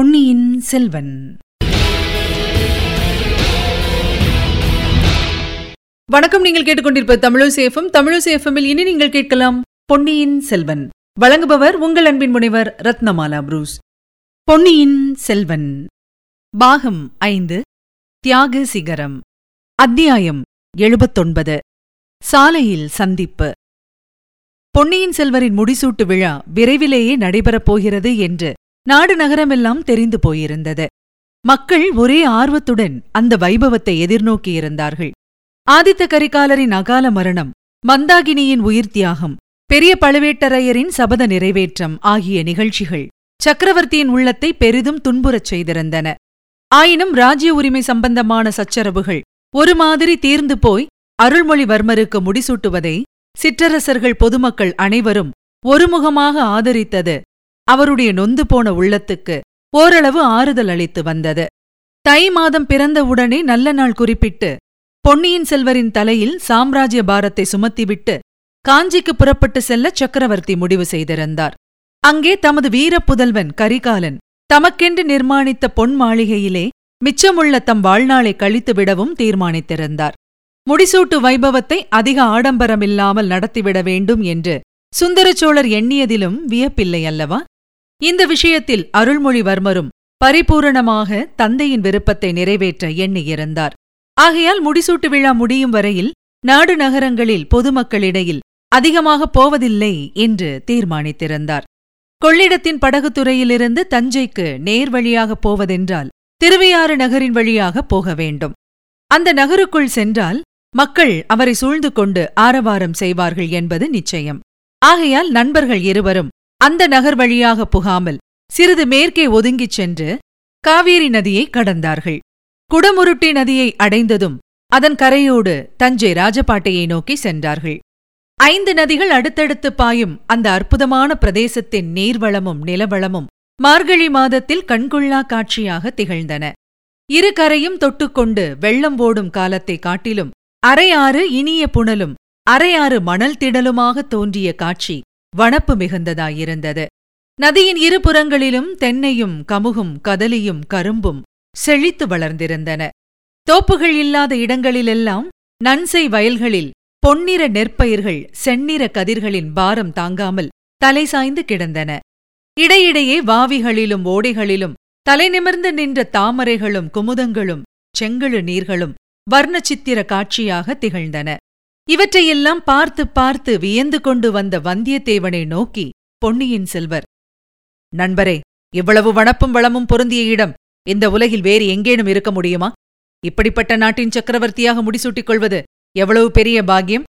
பொன்னியின் செல்வன். வணக்கம். நீங்கள் கேட்டுக்கொண்டிருப்பது தமிழசேஃபம். தமிழசேஃபமில் இனி நீங்கள் கேட்கலாம் பொன்னியின் செல்வன். வழங்குபவர் உங்கள் அன்பின் முனைவர் ரத்னமாலா புரூஸ். பொன்னியின் செல்வன் பாகம் 5, தியாக சிகரம், அத்தியாயம் 79, சாலையில் சந்திப்பு. பொன்னியின் செல்வரின் முடிசூட்டு விழா விரைவிலேயே நடைபெறப்போகிறது என்று நாடு நகரமெல்லாம் தெரிந்து போயிருந்தது. மக்கள் ஒரே ஆர்வத்துடன் அந்த வைபவத்தை எதிர்நோக்கியிருந்தார்கள். ஆதித்த கரிகாலரின் அகால மரணம், மந்தாகினியின் உயிர் தியாகம், பெரிய பழுவேட்டரையரின் சபத நிறைவேற்றம் ஆகிய நிகழ்ச்சிகள் சக்கரவர்த்தியின் உள்ளத்தை பெரிதும் துன்புறச் செய்திருந்தன. ஆயினும் ராஜ்ய உரிமை சம்பந்தமான சச்சரவுகள் ஒரு மாதிரி தீர்ந்து போய் அருள்மொழிவர்மருக்கு முடிசூட்டுவதை சிற்றரசர்கள் பொதுமக்கள் அனைவரும் ஒருமுகமாக ஆதரித்தது அவருடைய நொந்து போன உள்ளத்துக்கு ஓரளவு ஆறுதல் அளித்து வந்தது. தை மாதம் பிறந்தவுடனே நல்ல நாள் குறிப்பிட்டு பொன்னியின் செல்வரின் தலையில் சாம்ராஜ்ய பாரத்தை சுமத்திவிட்டு காஞ்சிக்கு புறப்பட்டு செல்ல சக்கரவர்த்தி முடிவு செய்திருந்தார். அங்கே தமது வீர புதல்வன் கரிகாலன் தமக்கென்று நிர்மாணித்த பொன் மாளிகையிலே மிச்சமுள்ள தம் வாழ்நாளை கழித்துவிடவும் தீர்மானித்திருந்தார். முடிசூட்டு வைபவத்தை அதிக ஆடம்பரமில்லாமல் நடத்திவிட வேண்டும் என்று சுந்தரச்சோழர் எண்ணியதிலும் வியப்பில்லை அல்லவா? இந்த விஷயத்தில் அருள்மொழிவர்மரும் பரிபூரணமாக தந்தையின் விருப்பத்தை நிறைவேற்ற எண்ணியிருந்தார். ஆகையால் முடிசூட்டு விழா முடியும் வரையில் நாடு நகரங்களில் பொதுமக்களிடையில் அதிகமாக போவதில்லை என்று தீர்மானித்திருந்தார். கொள்ளிடத்தின் படகுத்துறையிலிருந்து தஞ்சைக்கு நேர் வழியாகப் போவதென்றால் திருவையாறு நகரின் வழியாக போக வேண்டும். அந்த நகருக்குள் சென்றால் மக்கள் அவரை சூழ்ந்து கொண்டு ஆரவாரம் செய்வார்கள் என்பது நிச்சயம். ஆகையால் நண்பர்கள் இருவரும் அந்த நகர் வழியாக புகாமல் சிறிது மேற்கே ஒதுங்கிச் சென்று காவேரி நதியை கடந்தார்கள். குடமுருட்டி நதியை அடைந்ததும் அதன் கரையோடு தஞ்சை ராஜபாட்டையை நோக்கி சென்றார்கள். 5 நதிகள் அடுத்தடுத்து பாயும் அந்த அற்புதமான பிரதேசத்தின் நீர்வளமும் நிலவளமும் மார்கழி மாதத்தில் கண்கொள்ளா காட்சியாக திகழ்ந்தன. இரு கரையும் தொட்டுக்கொண்டு வெள்ளம் ஓடும் காலத்தை காட்டிலும் அரையாறு இனிய புனலும் அரையாறு மணல் திடலுமாக தோன்றிய காட்சி வனப்பு மிகுந்ததாயிருந்தது. நதியின் இருபுறங்களிலும் தென்னையும் கமுகும் கதலியும் கரும்பும் செழித்து வளர்ந்திருந்தன. தோப்புகள் இல்லாத இடங்களிலெல்லாம் நன்சை வயல்களில் பொன்னிற நெற்பயிர்கள் செந்நிற கதிர்களின் பாரம் தாங்காமல் தலைசாய்ந்து கிடந்தன. இடையிடையே வாவிகளிலும் ஓடைகளிலும் தலைநிமிர்ந்து நின்ற தாமரைகளும் குமுதங்களும் செங்கழு நீர்களும் வர்ணச்சித்திர காட்சியாக திகழ்ந்தன. இவற்றையெல்லாம் பார்த்து பார்த்து வியந்து கொண்டு வந்த வந்தியத்தேவனை நோக்கி பொன்னியின் செல்வர், நண்பரே, இவ்வளவு வனப்பும் வளமும் பொருந்திய இடம் இந்த உலகில் வேறு எங்கேனும் இருக்க முடியுமா? இப்படிப்பட்ட நாட்டின் சக்கரவர்த்தியாக முடிசூட்டிக் கொள்வது எவ்வளவு பெரிய பாக்கியம்!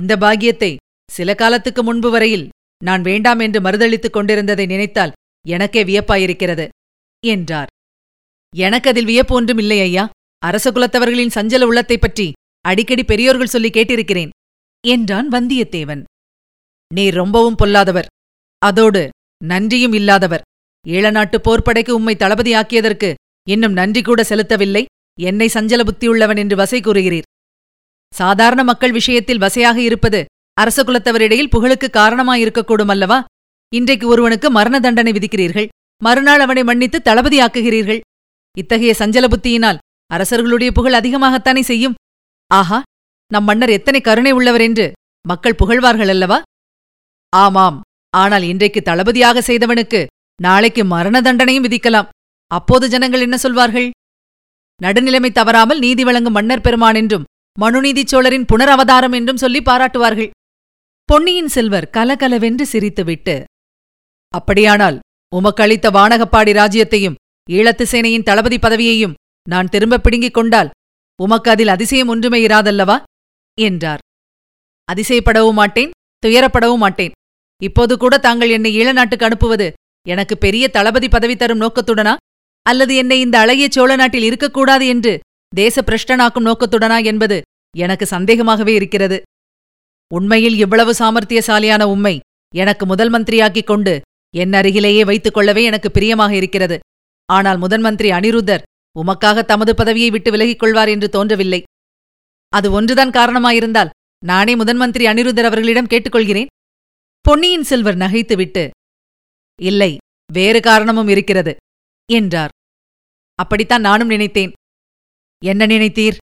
இந்த பாக்கியத்தை சில காலத்துக்கு முன்பு வரையில் நான் வேண்டாம் என்று மறுதளித்துக் கொண்டிருந்ததை நினைத்தால் எனக்கே வியப்பாயிருக்கிறது என்றார். எனக்கதில் வியப்பு ஒன்றும் இல்லை ஐயா. அரச குலத்தவர்களின் சஞ்சல உள்ளத்தைப் பற்றி அடிக்கடி பெரியோர்கள் சொல்லி கேட்டிருக்கிறேன் என்றான் வந்தியத்தேவன். நீ ரொம்பவும் பொல்லாதவர், அதோடு நன்றியும் இல்லாதவர். ஈழநாட்டு போர்ப்படைக்கு உம்மை தளபதியாக்கியதற்கு இன்னும் நன்றி கூட செலுத்தவில்லை, என்னை சஞ்சல புத்தியுள்ளவன் என்று வசை கூறுகிறீர். சாதாரண மக்கள் விஷயத்தில் வசையாக இருப்பது அரச குலத்தவரிடையில் புகழுக்கு காரணமாயிருக்கக்கூடும் அல்லவா? இன்றைக்கு ஒருவனுக்கு மரண தண்டனை விதிக்கிறீர்கள், மறுநாள் அவனை மன்னித்து தளபதியாக்குகிறீர்கள். இத்தகைய சஞ்சல புத்தியினால் அரசர்களுடைய புகழ் அதிகமாகத்தானே செய்யும். ஆஹா, நம் மன்னர் எத்தனை கருணை உள்ளவர் என்று மக்கள் புகழ்வார்கள் அல்லவா? ஆமாம், ஆனால் இன்றைக்கு தளபதியாக செய்தவனுக்கு நாளைக்கு மரண தண்டனையும் விதிக்கலாம். அப்போது ஜனங்கள் என்ன சொல்வார்கள்? நடுநிலைமை தவறாமல் நீதி வழங்கும் மன்னர் பெருமான் என்றும் மனுநீதிச் சோழரின் புனரவதாரம் என்றும் சொல்லி பாராட்டுவார்கள். பொன்னியின் செல்வர் கலகலவென்று சிரித்துவிட்டு, அப்படியானால் உமக்களித்த வானகப்பாடி ராஜ்யத்தையும் ஈழத்து சேனையின் தளபதி பதவியையும் நான் திரும்ப பிடுங்கிக் கொண்டால் உமக்கு அதில் அதிசயம் ஒன்றுமே இராதல்லவா என்றார். அதிசயப்படவும் மாட்டேன், துயரப்படவும் மாட்டேன். இப்போது கூட தாங்கள் என்னை ஈழ நாட்டுக்கு அனுப்புவது எனக்கு பெரிய தளபதி பதவி தரும் நோக்கத்துடனா, அல்லது என்னை இந்த அழகிய சோழ நாட்டில் இருக்கக்கூடாது என்று தேச பிரஷ்டனாக்கும் நோக்கத்துடனா என்பது எனக்கு சந்தேகமாகவே இருக்கிறது. உண்மையில் இவ்வளவு சாமர்த்தியசாலியான உம்மை எனக்கு முதல் மந்திரியாக்கிக் கொண்டு என் அருகிலேயே வைத்துக் கொள்ளவே எனக்கு பிரியமாக இருக்கிறது. ஆனால் முதன் மந்திரி அனிருத்தர் உமக்காக தமது பதவியை விட்டு விலகிக் கொள்வார் என்று தோன்றவில்லை. அது ஒன்றுதான் காரணமாயிருந்தால் நானே முதன் மந்திரி அனிருத்தர் அவர்களிடம் கேட்டுக்கொள்கிறேன். பொன்னியின் செல்வர் நகைத்துவிட்டு, இல்லை, வேறு காரணமும் இருக்கிறது. என்றார். அப்படித்தான் நானும் நினைத்தேன். என்ன நினைத்தீர்?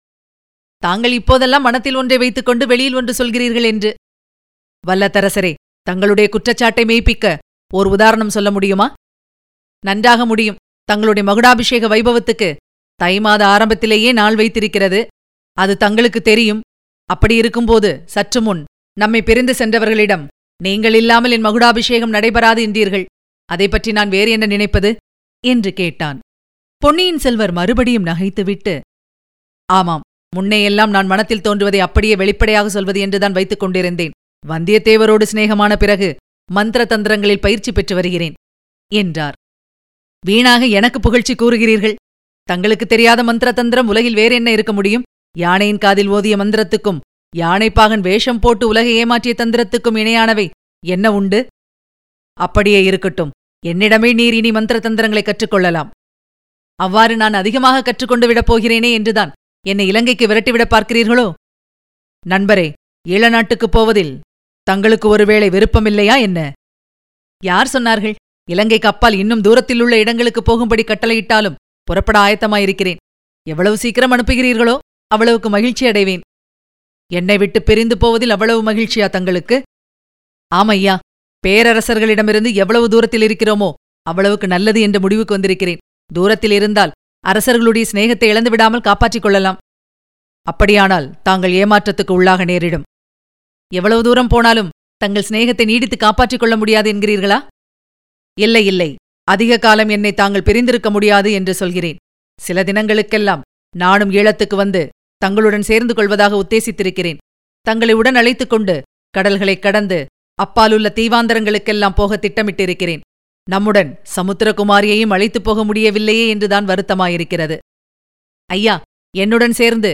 தாங்கள் இப்போதெல்லாம் மனத்தில் ஒன்றை வைத்துக் கொண்டு வெளியில் ஒன்று சொல்கிறீர்கள் என்று. வல்லத்தரசரே, தங்களுடைய குற்றச்சாட்டை மெய்ப்பிக்க ஓர் உதாரணம் சொல்ல முடியுமா? நன்றாக முடியும். தங்களுடைய மகுடாபிஷேக வைபவத்துக்கு தை மாத ஆரம்பத்திலேயே நாள் வைத்திருக்கிறது. அது தங்களுக்கு தெரியும். அப்படி இருக்கும்போது சற்று முன் நம்மை பிரிந்து சென்றவர்களிடம் நீங்கள் இல்லாமல் என் மகுடாபிஷேகம் நடைபெறாது என்றீர்கள். அதை பற்றி நான் வேறு என்ன நினைப்பது என்று கேட்டான். பொன்னியின் செல்வர் மறுபடியும் நகைத்துவிட்டு, ஆமாம், முன்னையெல்லாம் நான் மனத்தில் தோன்றுவதை அப்படியே வெளிப்படையாக சொல்வது என்றுதான் வைத்துக் கொண்டிருந்தேன். வந்தியத்தேவரோடு சிநேகமான பிறகு மந்திர தந்திரங்களில் பயிற்சி பெற்று வருகிறேன் என்றார். வீணாக எனக்கு புகழ்ச்சி கூறுகிறீர்கள். தங்களுக்கு தெரியாத மந்திர தந்திரம் உலகில் வேற என்ன இருக்க முடியும்? யானையின் காதில் ஓதிய மந்திரத்துக்கும் யானைப்பாகன் வேஷம் போட்டு உலகை ஏமாற்றிய தந்திரத்துக்கும் இணையானவை என்ன உண்டு? அப்படியே இருக்கட்டும். என்னிடமே நீர் இனி மந்திர தந்திரங்களை கற்றுக்கொள்ளலாம். அவ்வாறு நான் அதிகமாக கற்றுக்கொண்டு விடப் போகிறேனே என்றுதான் என்னை இலங்கைக்கு விரட்டிவிட பார்க்கிறீர்களோ? நண்பரே, ஈழ நாட்டுக்குப் போவதில் தங்களுக்கு ஒருவேளை விருப்பமில்லையா என்ன? யார் சொன்னார்கள்? இலங்கைக்கு அப்பால் இன்னும் தூரத்திலுள்ள இடங்களுக்கு போகும்படி கட்டளையிட்டாலும் புறப்பட ஆயத்தமாயிருக்கிறேன். எவ்வளவு சீக்கிரம் அனுப்புகிறீர்களோ அவ்வளவுக்கு மகிழ்ச்சி அடைவேன். என்னை விட்டு பிரிந்து போவதில் அவ்வளவு மகிழ்ச்சியா தங்களுக்கு? ஆமையா, பேரரசர்களிடமிருந்து எவ்வளவு தூரத்தில் இருக்கிறோமோ அவ்வளவுக்கு நல்லது என்ற முடிவுக்கு வந்திருக்கிறேன். தூரத்தில் இருந்தால் அரசர்களுடைய சிநேகத்தை இழந்துவிடாமல் காப்பாற்றிக் கொள்ளலாம். அப்படியானால் தாங்கள் ஏமாற்றத்துக்கு உள்ளாக நேரிடும். எவ்வளவு தூரம் போனாலும் தங்கள் சிநேகத்தை நீடித்து காப்பாற்றிக் கொள்ள முடியாது என்கிறீர்களா? இல்லை இல்லை, அதிக காலம் என்னை தாங்கள் பிரிந்திருக்க முடியாது என்று சொல்கிறேன். சில தினங்களுக்கெல்லாம் நானும் ஈழத்துக்கு வந்து தங்களுடன் சேர்ந்து கொள்வதாக உத்தேசித்திருக்கிறேன். தங்களை உடன் அழைத்துக் கொண்டு கடல்களை கடந்து அப்பாலுள்ள தீவாந்தரங்களுக்கெல்லாம் போக திட்டமிட்டிருக்கிறேன். நம்முடன் சமுத்திரகுமாரியையும் அழைத்துப் போக முடியவில்லையே என்றுதான் வருத்தமாயிருக்கிறது. ஐயா, என்னுடன் சேர்ந்து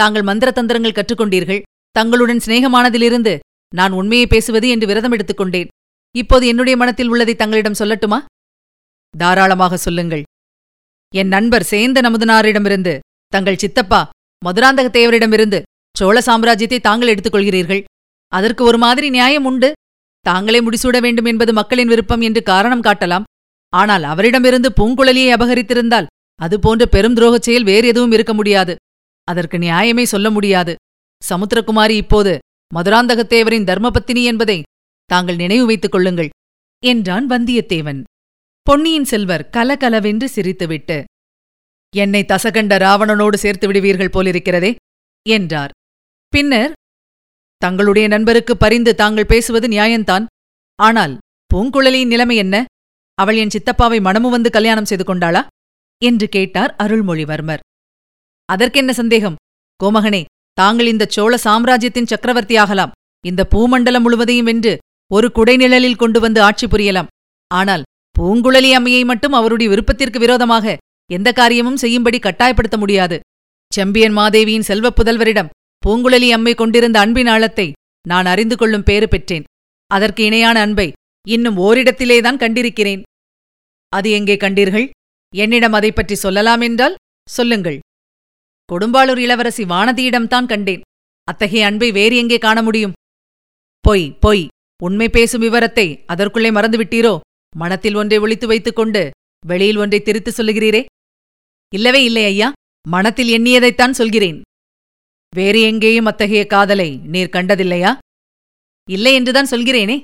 தாங்கள் மந்திர தந்திரங்கள் கற்றுக்கொண்டீர்கள். தங்களுடன் சிநேகமானதிலிருந்து நான் உண்மையை பேசுவது என்று விரதம் எடுத்துக்கொண்டேன். இப்போது என்னுடைய மனத்தில் உள்ளதை தங்களிடம் சொல்லட்டுமா? தாராளமாக சொல்லுங்கள். என் நண்பர் சேந்த நமுதனாரிடமிருந்து, தங்கள் சித்தப்பா மதுராந்தகத்தேவரிடமிருந்து சோழ சாம்ராஜ்யத்தை தாங்கள் எடுத்துக்கொள்கிறீர்கள். அதற்கு ஒரு மாதிரி நியாயம் உண்டு. தாங்களே முடிசூட வேண்டும் என்பது மக்களின் விருப்பம் என்று காரணம் காட்டலாம். ஆனால் அவரிடமிருந்து பூங்குழலியை அபகரித்திருந்தால் அதுபோன்ற பெரும் துரோகச் செயல் வேறு எதுவும் இருக்க முடியாது. அதற்கு நியாயமே சொல்ல முடியாது. சமுத்திரகுமாரி இப்போது மதுராந்தகத்தேவரின் தர்மபத்தினி என்பதை தாங்கள் நினைவு வைத்துக் கொள்ளுங்கள் என்றான் வந்தியத்தேவன். பொன்னியின் செல்வர் கலகலவென்று சிரித்துவிட்டு, என்னை தசகண்ட ராவணனோடு சேர்த்து விடுவீர்கள் போலிருக்கிறதே என்றார். பின்னர், தங்களுடைய நண்பருக்கு பரிந்து தாங்கள் பேசுவது நியாயந்தான். ஆனால் பூங்குழலியின் நிலைமை என்ன? அவள் என் சித்தப்பாவை மனமு வந்து கல்யாணம் செய்து கொண்டாளா என்று கேட்டார் அருள்மொழிவர்மர். அதற்கென்ன சந்தேகம்? கோமகனே, தாங்கள் இந்த சோழ சாம்ராஜ்யத்தின் சக்கரவர்த்தியாகலாம். இந்த பூமண்டலம் முழுவதையும் வென்று ஒரு குடைநிழலில் கொண்டு வந்து ஆட்சி புரியலாம். ஆனால் பூங்குழலி அம்மையை மட்டும் அவருடைய விருப்பத்திற்கு விரோதமாக எந்த காரியமும் செய்யும்படி கட்டாயப்படுத்த முடியாது. செம்பியன் மாதேவியின் செல்வ புதல்வரிடம் பூங்குழலி அம்மை கொண்டிருந்த அன்பின் ஆழத்தை நான் அறிந்து கொள்ளும் பேறு பெற்றேன். அதற்கு இணையான அன்பை இன்னும் ஓரிடத்திலேதான் கண்டிருக்கிறேன். அது எங்கே கண்டீர்கள்? என்னிடம் அதை பற்றி சொல்லலாம் என்றால் சொல்லுங்கள். கொடும்பாளூர் இளவரசி வானதியிடம்தான் கண்டேன். அத்தகைய அன்பை வேறு எங்கே காண முடியும்? பொய் பொய், உண்மை பேசும் விவரத்தை அதற்குள்ளே மறந்துவிட்டீரோ? மனத்தில் ஒன்றை ஒளித்து வைத்துக் கொண்டு வெளியில் ஒன்றை திரித்து சொல்லுகிறீரே. இல்லவே இல்லை ஐயா, மனத்தில் எண்ணியதைத்தான் சொல்கிறேன். வேறு எங்கேயும் அத்தகைய காதலை நீர் கண்டதில்லையா? இல்லை என்றுதான் சொல்கிறேனே.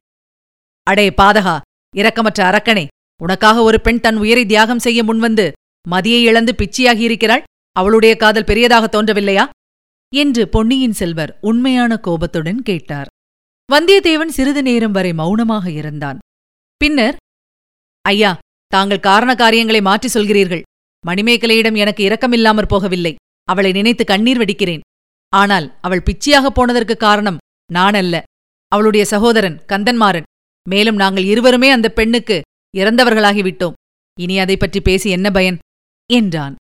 அடே பாதகா, இரக்கமற்ற அரக்கனே, உனக்காக ஒரு பெண் தன் உயிரை தியாகம் செய்ய முன்வந்து மதியை இழந்து பிச்சியாகியிருக்கிறாள். அவளுடைய காதல் பெரியதாக தோன்றவில்லையா என்று பொன்னியின் செல்வர் உண்மையான கோபத்துடன் கேட்டார். வந்தியத்தேவன் சிறிது நேரம் வரை மௌனமாக இருந்தான். பின்னர், ஐயா, தாங்கள் காரண காரியங்களை மாற்றி சொல்கிறீர்கள். மணிமேக்கலையிடம் எனக்கு இரக்கமில்லாமற் போகவில்லை. அவளை நினைத்து கண்ணீர் வடிக்கிறேன். ஆனால் அவள் பிச்சியாக போனதற்கு காரணம் நான் அல்ல, அவளுடைய சகோதரன் கந்தன்மாரன். மேலும் நாங்கள் இருவருமே அந்த பெண்ணுக்கு இறந்தவர்களாகிவிட்டோம். இனி அதை பற்றி பேசி என்ன பயன் என்றான்.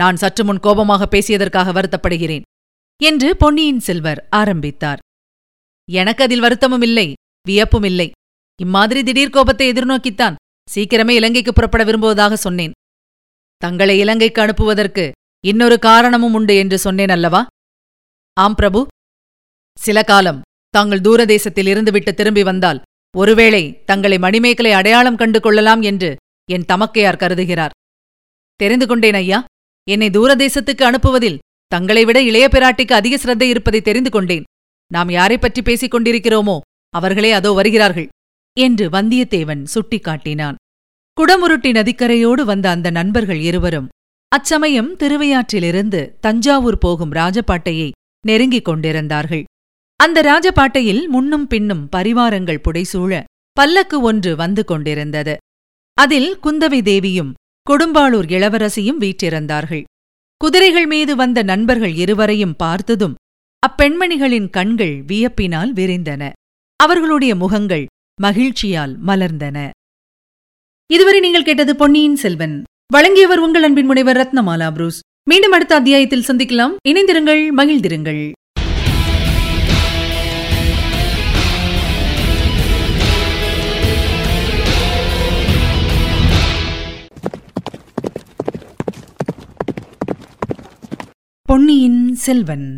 நான் சற்று முன் கோபமாக பேசியதற்காக வருத்தப்படுகிறேன் என்று பொன்னியின் செல்வர் ஆரம்பித்தார். எனக்கு அதில் வருத்தமும் இல்லை, வியப்பும் இல்லை. இம்மாதிரி திடீர் கோபத்தை எதிர்நோக்கித்தான் சீக்கிரமே இலங்கைக்கு புறப்பட விரும்புவதாக சொன்னேன். தங்களை இலங்கைக்கு அனுப்புவதற்கு இன்னொரு காரணமும் உண்டு என்று சொன்னேன் அல்லவா? ஆம் பிரபு. சில காலம் தாங்கள் தூரதேசத்தில் இருந்துவிட்டு திரும்பி வந்தால் ஒருவேளை தங்களை மணிமேக்கலை அடையாளம் கண்டு கொள்ளலாம் என்று என் தமக்கையார் கருதுகிறார். தெரிந்து கொண்டேன் ஐயா. என்னை தூரதேசத்துக்கு அனுப்புவதில் தங்களை விட இளைய பிராட்டிக்கு அதிக சிரத்தை இருப்பதை தெரிந்து கொண்டேன். நாம் யாரை பற்றி பேசிக் கொண்டிருக்கிறோமோ அவர்களே அதோ வருகிறார்கள் என்று வந்தியத்தேவன் சுட்டிக்காட்டினான். குடமுருட்டி நதிக்கரையோடு வந்த அந்த நண்பர்கள் இருவரும் அச்சமயம் திருவையாற்றிலிருந்து தஞ்சாவூர் போகும் ராஜபாட்டையை நெருங்கிக் கொண்டிருந்தார்கள். அந்த ராஜபாட்டையில் முன்னும் பின்னும் பரிவாரங்கள் புடைசூழ பல்லக்கு ஒன்று வந்து கொண்டிருந்தது. அதில் குந்தவி தேவியும் கொடும்பாளூர் இளவரசியும் வீற்றிருந்தார்கள். குதிரைகள் மீது வந்த நண்பர்கள் இருவரையும் பார்த்ததும் அப்பெண்மணிகளின் கண்கள் வியப்பினால் விரிந்தன. அவர்களுடைய முகங்கள் மகிழ்ச்சியால் மலர்ந்தன. இதுவரை நீங்கள் கேட்டது பொன்னியின் செல்வன். வழங்கியவர் உங்கள் அன்பின் முனைவர் ரத்னமாலா புரூஸ். மீண்டும் அடுத்த அத்தியாயத்தில் சந்திக்கலாம். இணைந்திருங்கள், மகிழ்ந்திருங்கள். பொன்னியின் செல்வன்.